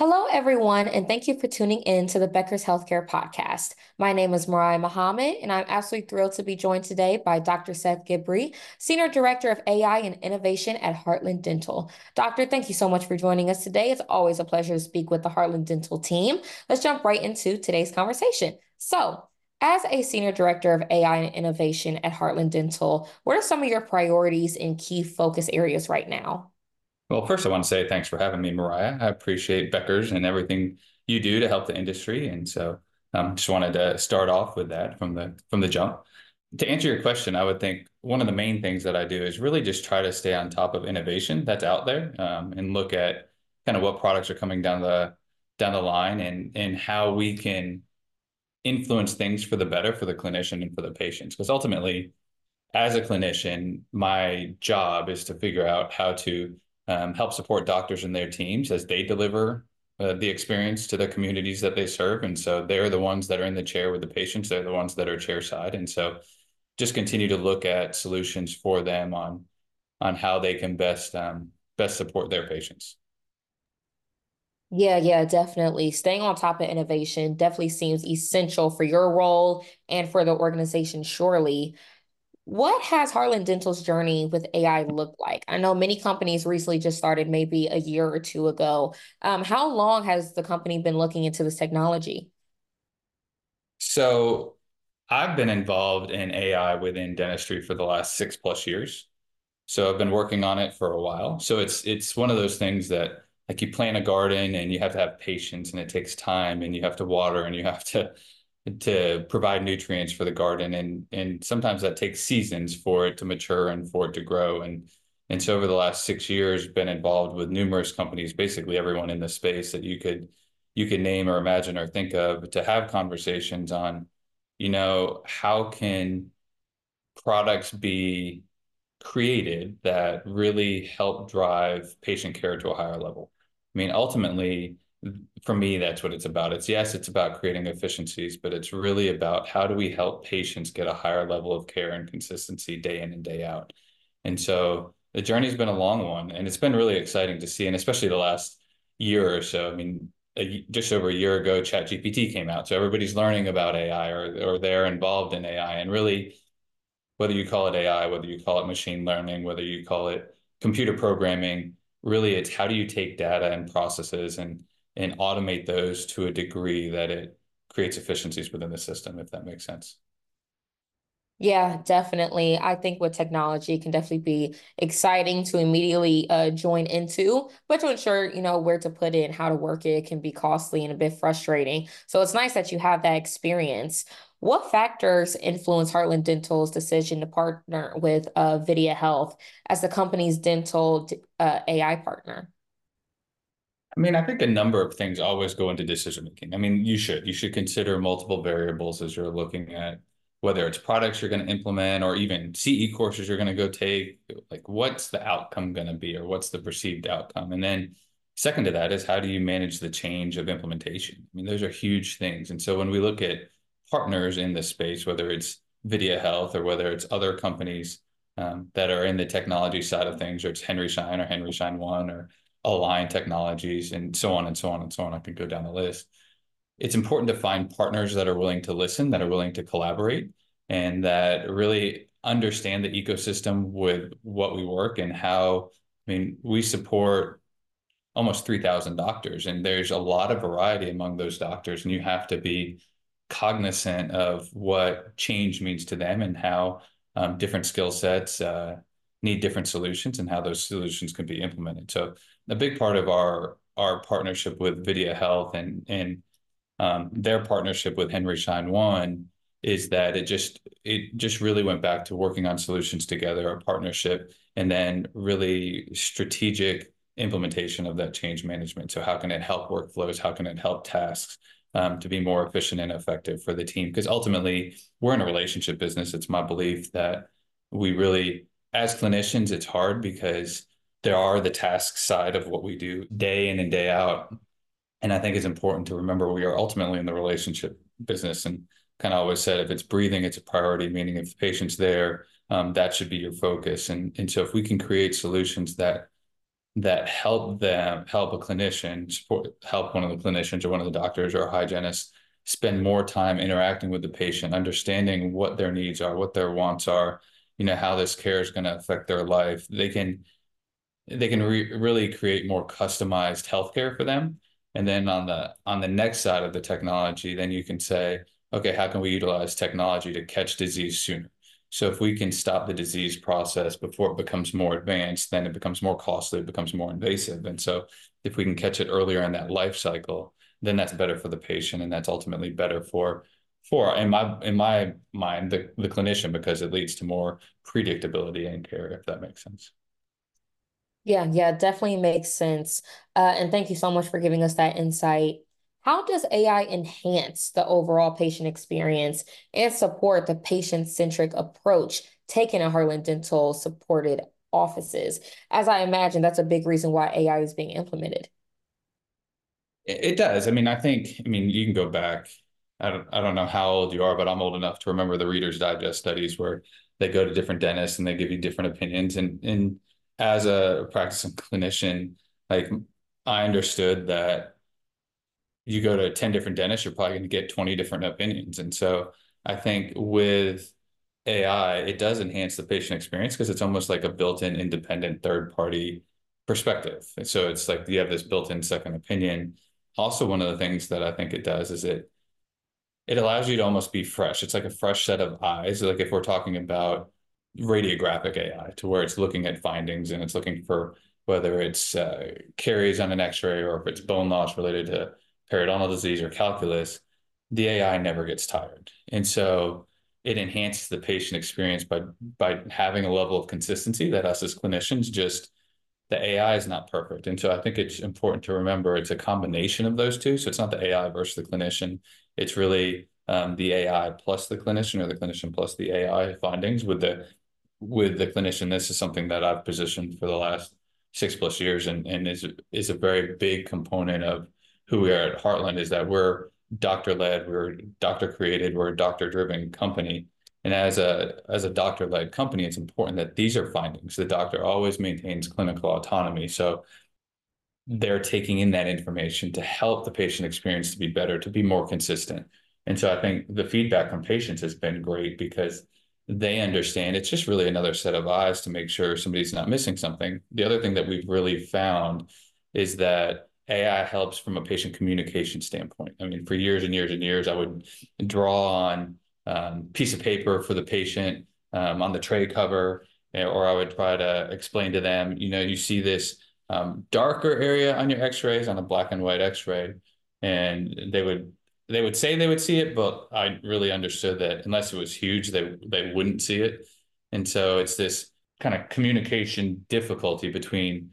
Hello, everyone, and thank you for tuning in to the Becker's Healthcare Podcast. My name is Mariah Muhammad, and I'm absolutely thrilled to be joined today by Dr. Seth Gibree, Senior Director of AI and Innovation at Heartland Dental. Doctor, thank you so much for joining us today. It's always a pleasure to speak with the Heartland Dental team. Let's jump right into today's conversation. So, as a Senior Director of AI and Innovation at Heartland Dental, what are some of your priorities and key focus areas right now? Well, first, I want to say thanks for having me, Mariah. I appreciate Becker's and everything you do to help the industry. And so I just wanted to start off with that from the jump. To answer your question, I would think one of the main things that I do is really just try to stay on top of innovation that's out there and look at kind of what products are coming down the line and how we can influence things for the better for the clinician and for the patients. Because ultimately, as a clinician, my job is to figure out how to help support doctors and their teams as they deliver the experience to the communities that they serve. And so they're the ones that are in the chair with the patients. They're the ones that are chairside. And so just continue to look at solutions for them on how they can best support their patients. Yeah, definitely. Staying on top of innovation definitely seems essential for your role and for the organization, surely. What has Heartland Dental's journey with AI looked like? I know many companies recently just started maybe a year or two ago. How long has the company been looking into this technology? So I've been involved in AI within dentistry for the last 6+ years. So I've been working on it for a while. So it's one of those things that like you plant a garden and you have to have patience and it takes time and you have to water and you have to provide nutrients for the garden. And sometimes that takes seasons for it to mature and for it to grow. And so over the last 6 years, been involved with numerous companies, basically everyone in the space that you could name or imagine or think of to have conversations on, how can products be created that really help drive patient care to a higher level? I mean, ultimately, for me, that's what it's about. It's about creating efficiencies, but it's really about how do we help patients get a higher level of care and consistency day in and day out. And so the journey's been a long one, and it's been really exciting to see, and especially the last year or so. I mean, just over a year ago, ChatGPT came out, so everybody's learning about AI or they're involved in AI, and really, whether you call it AI, whether you call it machine learning, whether you call it computer programming, really it's how do you take data and processes and automate those to a degree that it creates efficiencies within the system, if that makes sense. Yeah, definitely. I think with technology can definitely be exciting to immediately join into, but to ensure, where to put it and how to work it can be costly and a bit frustrating. So it's nice that you have that experience. What factors influence Heartland Dental's decision to partner with VideaHealth as the company's dental AI partner? I mean, I think a number of things always go into decision-making. I mean, you should consider multiple variables as you're looking at whether it's products you're going to implement or even CE courses you're going to go take, like what's the outcome going to be or what's the perceived outcome? And then second to that is how do you manage the change of implementation? I mean, those are huge things. And so when we look at partners in this space, whether it's VideaHealth or whether it's other companies that are in the technology side of things, or it's Henry Schein or Henry Schein One or Align Technologies and so on and so on and so on. I could go down the list. It's important to find partners that are willing to listen, that are willing to collaborate, and that really understand the ecosystem with what we work and how, I mean, we support almost 3,000 doctors, and there's a lot of variety among those doctors, and you have to be cognizant of what change means to them and how different skill sets need different solutions and how those solutions can be implemented. So a big part of our partnership with VideaHealth and their partnership with Henry Schein One is that it just really went back to working on solutions together, a partnership, and then really strategic implementation of that change management. So how can it help workflows? How can it help tasks to be more efficient and effective for the team? Because ultimately, we're in a relationship business. It's my belief that we really, as clinicians, it's hard because there are the task side of what we do day in and day out. And I think it's important to remember we are ultimately in the relationship business, and kind of always said, if it's breathing, it's a priority, meaning if the patient's there, that should be your focus. And so if we can create solutions that that help one of the clinicians or one of the doctors or a hygienist spend more time interacting with the patient, understanding what their needs are, what their wants are, you know, how this care is going to affect their life. They can really create more customized healthcare for them. And then on the next side of the technology, then you can say, okay, how can we utilize technology to catch disease sooner? So if we can stop the disease process before it becomes more advanced, then it becomes more costly, it becomes more invasive. And so if we can catch it earlier in that life cycle, then that's better for the patient, and that's ultimately better for in my mind, the clinician, because it leads to more predictability in care, if that makes sense. Yeah, definitely makes sense. And thank you so much for giving us that insight. How does AI enhance the overall patient experience and support the patient-centric approach taken at Heartland Dental supported offices? As I imagine, that's a big reason why AI is being implemented. It does. I mean, you can go back. I don't know how old you are, but I'm old enough to remember the Reader's Digest studies where they go to different dentists and they give you different opinions. And as a practicing clinician, like, I understood that you go to 10 different dentists, you're probably going to get 20 different opinions. And so I think with AI, it does enhance the patient experience because it's almost like a built-in independent third-party perspective. And so it's like you have this built-in second opinion. Also, one of the things that I think it does is it allows you to almost be fresh. It's like a fresh set of eyes. Like if we're talking about radiographic AI, to where it's looking at findings and it's looking for whether it's caries on an x-ray or if it's bone loss related to periodontal disease or calculus, the AI never gets tired. And so it enhances the patient experience by having a level of consistency that us as clinicians just, the AI is not perfect. And so I think it's important to remember it's a combination of those two. So it's not the AI versus the clinician. It's really the AI plus the clinician, or the clinician plus the AI findings. With the clinician, this is something that I've positioned for the last 6+ years and is a very big component of who we are at Heartland, is that we're doctor-led, we're doctor-created, we're a doctor-driven company. And as a doctor-led company, it's important that these are findings. The doctor always maintains clinical autonomy. So they're taking in that information to help the patient experience to be better, to be more consistent. And so I think the feedback from patients has been great because they understand it's just really another set of eyes to make sure somebody's not missing something. The other thing that we've really found is that AI helps from a patient communication standpoint. I mean, for years and years and years, I would draw on piece of paper for the patient on the tray cover, or I would try to explain to them, you know, you see this darker area on your x-rays on a black and white x-ray. And they would say they would see it, but I really understood that unless it was huge, they wouldn't see it. And so it's this kind of communication difficulty between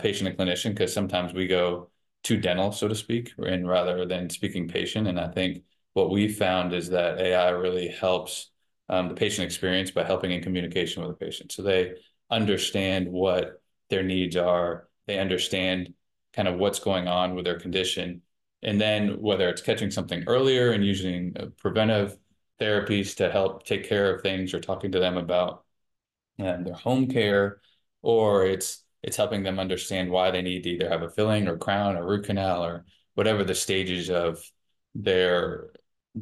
patient and clinician, because sometimes we go too dental, so to speak, and rather than speaking patient. And I think what we found is that AI really helps the patient experience by helping in communication with the patient. So they understand what their needs are. They understand kind of what's going on with their condition. And then whether it's catching something earlier and using preventive therapies to help take care of things, or talking to them about their home care, or it's helping them understand why they need to either have a filling or crown or root canal or whatever the stages of their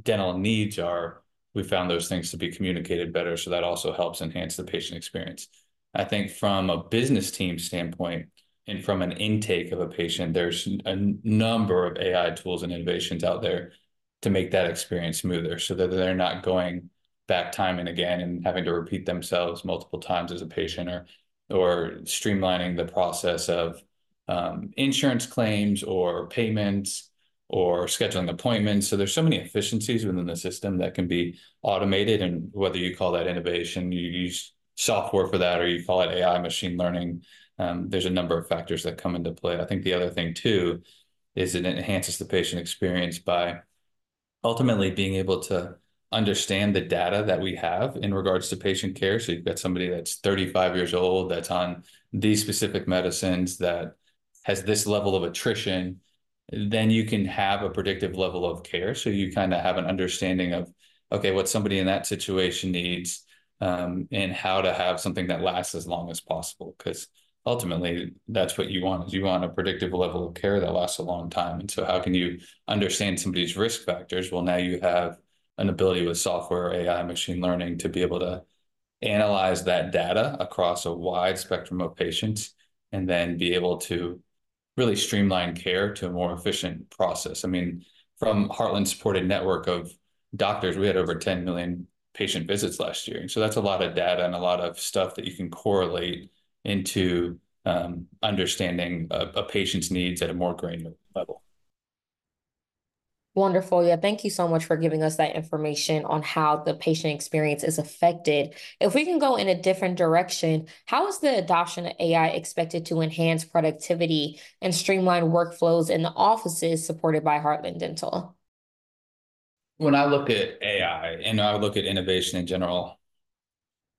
dental needs are. We found those things to be communicated better. So that also helps enhance the patient experience. I think from a business team standpoint and from an intake of a patient, there's a number of AI tools and innovations out there to make that experience smoother so that they're not going back time and again and having to repeat themselves multiple times as a patient, or streamlining the process of insurance claims or payments or scheduling appointments. So there's so many efficiencies within the system that can be automated, and whether you call that innovation, you use software for that, or you call it AI, machine learning, there's a number of factors that come into play. I think the other thing too is it enhances the patient experience by ultimately being able to understand the data that we have in regards to patient care. So you've got somebody that's 35 years old, that's on these specific medicines, that has this level of attrition, then you can have a predictive level of care. So you kind of have an understanding of, okay, what somebody in that situation needs, and how to have something that lasts as long as possible. Because ultimately that's what you want, is you want a predictable level of care that lasts a long time. And so how can you understand somebody's risk factors? Well, now you have an ability with software, AI, machine learning to be able to analyze that data across a wide spectrum of patients and then be able to really streamline care to a more efficient process. I mean, from Heartland supported network of doctors, we had over 10 million patient visits last year. So that's a lot of data and a lot of stuff that you can correlate into understanding a patient's needs at a more granular level. Wonderful. Yeah, thank you so much for giving us that information on how the patient experience is affected. If we can go in a different direction, how is the adoption of AI expected to enhance productivity and streamline workflows in the offices supported by Heartland Dental? When I look at AI and I look at innovation in general,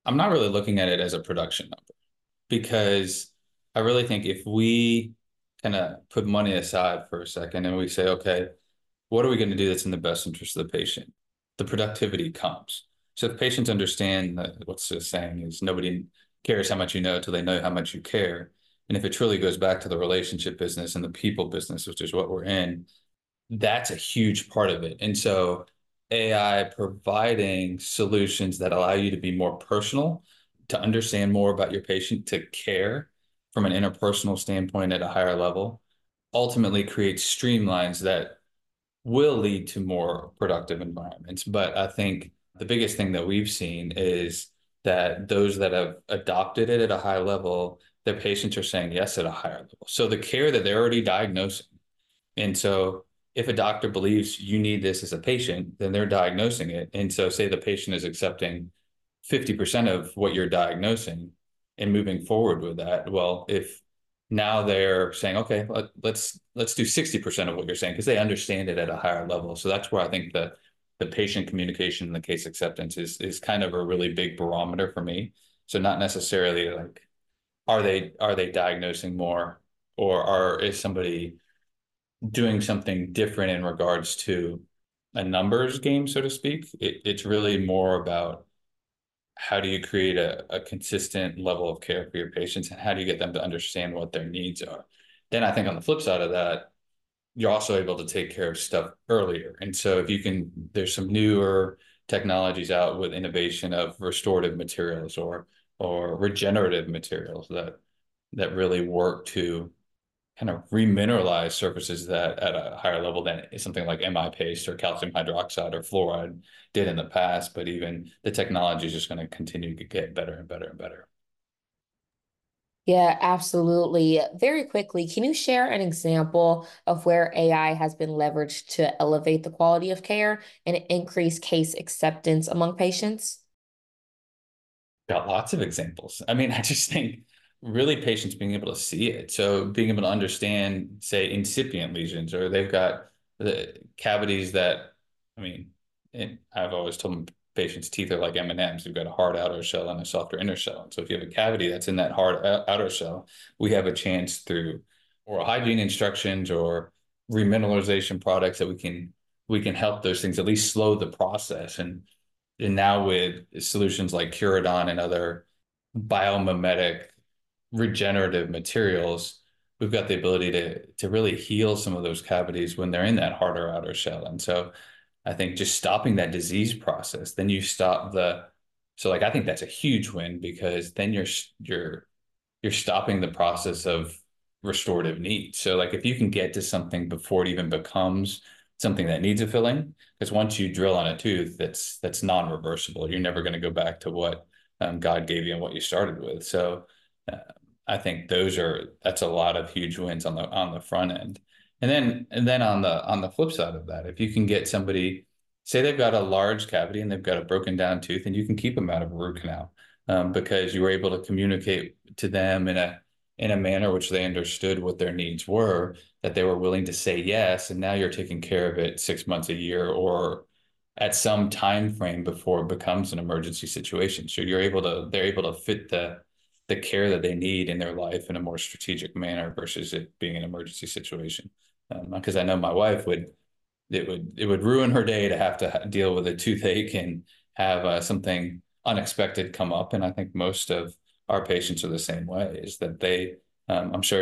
I'm not really looking at it as a production number, because I really think if we kind of put money aside for a second and we say, okay, what are we going to do that's in the best interest of the patient? The productivity comes. So if patients understand that what's the saying is nobody cares how much you know till they know how much you care. And if it truly goes back to the relationship business and the people business, which is what we're in, that's a huge part of it. And so AI providing solutions that allow you to be more personal, to understand more about your patient, to care from an interpersonal standpoint at a higher level, ultimately creates streamlines that will lead to more productive environments. But I think the biggest thing that we've seen is that those that have adopted it at a high level, their patients are saying yes at a higher level. So the care that they're already diagnosing. And so if a doctor believes you need this as a patient, then they're diagnosing it. And so say the patient is accepting 50% of what you're diagnosing and moving forward with that. Well, if now they're saying, okay, let's do 60% of what you're saying, because they understand it at a higher level. So that's where I think the patient communication and the case acceptance is kind of a really big barometer for me. So not necessarily like, are they diagnosing more, or is somebody doing something different in regards to a numbers game, so to speak. It's really more about how do you create a consistent level of care for your patients and how do you get them to understand what their needs are. Then I think on the flip side of that, you're also able to take care of stuff earlier. And so if you can, there's some newer technologies out with innovation of restorative materials or regenerative materials that really work to kind of remineralize surfaces that at a higher level than something like MI paste or calcium hydroxide or fluoride did in the past, but even the technology is just going to continue to get better and better and better. Yeah, absolutely. Very quickly, can you share an example of where AI has been leveraged to elevate the quality of care and increase case acceptance among patients? Got lots of examples. I mean, I just think really patients being able to see it. So being able to understand, say, incipient lesions, or they've got the cavities that, I mean, I've always told patients teeth are like M&Ms. You've got a hard outer shell and a softer inner shell. And so if you have a cavity that's in that hard outer shell, we have a chance through oral hygiene instructions or remineralization products that we can help those things at least slow the process. And now with solutions like Curadon and other biomimetic regenerative materials, we've got the ability to really heal some of those cavities when they're in that harder outer shell. And so I think just stopping that disease process, then you stop I think that's a huge win, because then you're stopping the process of restorative needs. So like if you can get to something before it even becomes something that needs a filling, because once you drill on a tooth, that's non-reversible. You're never going to go back to what God gave you and what you started with. So I think that's a lot of huge wins on the front end. And then on the flip side of that, if you can get somebody, say they've got a large cavity and they've got a broken down tooth, and you can keep them out of a root canal because you were able to communicate to them in a manner which they understood what their needs were, that they were willing to say yes, and now you're taking care of it 6 months, a year, or at some time frame before it becomes an emergency situation. So they're able to fit the care that they need in their life in a more strategic manner versus it being an emergency situation. Because I know my wife would ruin her day to have to deal with a toothache and have something unexpected come up. And I think most of our patients are the same way, is that they, I'm sure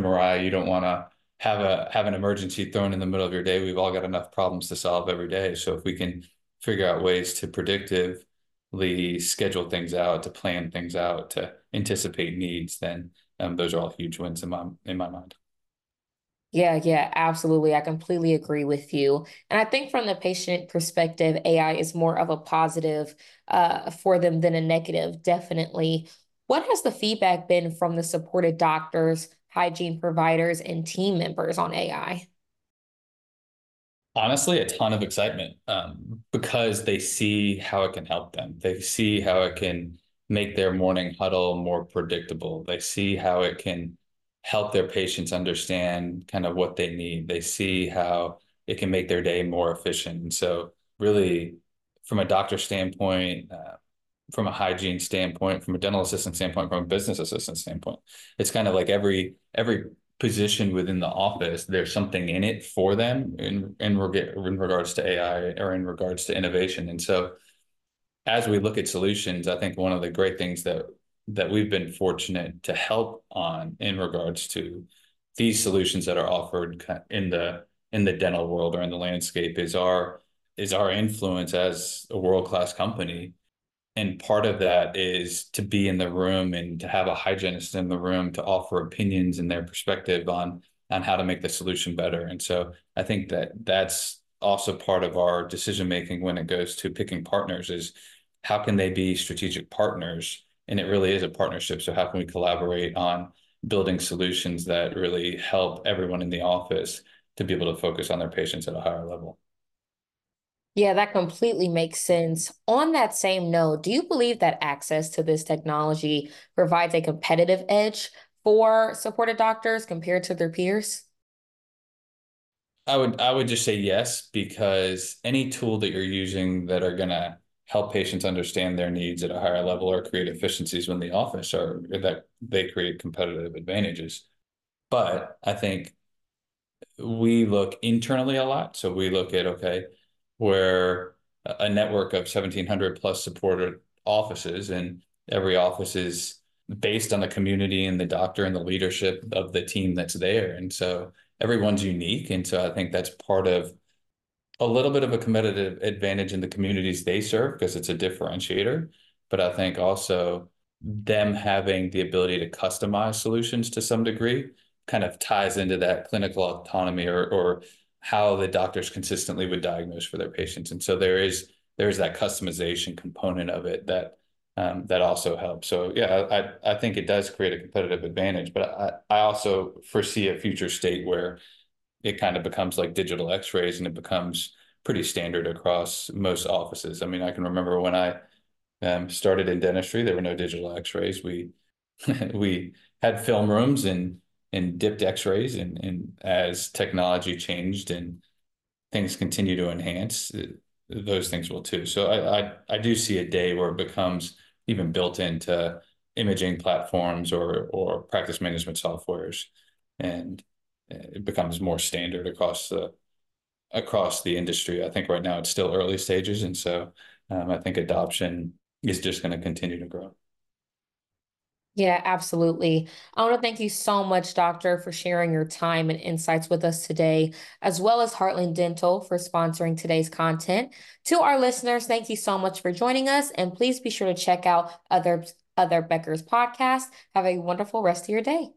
Mariah, you don't want to have an emergency thrown in the middle of your day. We've all got enough problems to solve every day. So if we can figure out ways to predictively schedule things out, to plan things out, to anticipate needs, then those are all huge wins in my mind. Yeah, absolutely. I completely agree with you. And I think from the patient perspective, AI is more of a positive for them than a negative, definitely. What has the feedback been from the supported doctors, hygiene providers, and team members on AI? Honestly, a ton of excitement because they see how it can help them. They see how it can make their morning huddle more predictable. They see how it can help their patients understand kind of what they need. They see how it can make their day more efficient. And so really, from a doctor standpoint, from a hygiene standpoint, from a dental assistant standpoint, from a business assistant standpoint, it's kind of like every position within the office, there's something in it for them in regards to AI or in regards to innovation. And so as we look at solutions, I think one of the great things that we've been fortunate to help on in regards to these solutions that are offered in the dental world or in the landscape is our influence as a world-class company. And part of that is to be in the room and to have a hygienist in the room to offer opinions and their perspective on how to make the solution better. And so I think that's also part of our decision-making when it goes to picking partners is how can they be strategic partners? And it really is a partnership. So how can we collaborate on building solutions that really help everyone in the office to be able to focus on their patients at a higher level? Yeah, that completely makes sense. On that same note, do you believe that access to this technology provides a competitive edge for supported doctors compared to their peers? I would just say yes, because any tool that you're using that are going to help patients understand their needs at a higher level or create efficiencies in the office or that they create competitive advantages. But I think we look internally a lot. So we look at, okay, we're a network of 1,700 plus supported offices, and every office is based on the community and the doctor and the leadership of the team that's there. And so everyone's unique. And so I think that's part of a little bit of a competitive advantage in the communities they serve because it's a differentiator. But I think also them having the ability to customize solutions to some degree kind of ties into that clinical autonomy or how the doctors consistently would diagnose for their patients. And so there is that customization component of it that also helps. So yeah, I think it does create a competitive advantage, but I also foresee a future state where it kind of becomes like digital x-rays and it becomes pretty standard across most offices. I mean, I can remember when I started in dentistry, there were no digital x-rays. We had film rooms and dipped x-rays and as technology changed and things continue to enhance, those things will too. So I do see a day where it becomes even built into imaging platforms or practice management softwares, and it becomes more standard across the industry. I think right now it's still early stages, and so I think adoption is just going to continue to grow. Yeah, absolutely. I want to thank you so much, Doctor, for sharing your time and insights with us today, as well as Heartland Dental for sponsoring today's content. To our listeners, thank you so much for joining us, and please be sure to check out other Becker's podcasts. Have a wonderful rest of your day.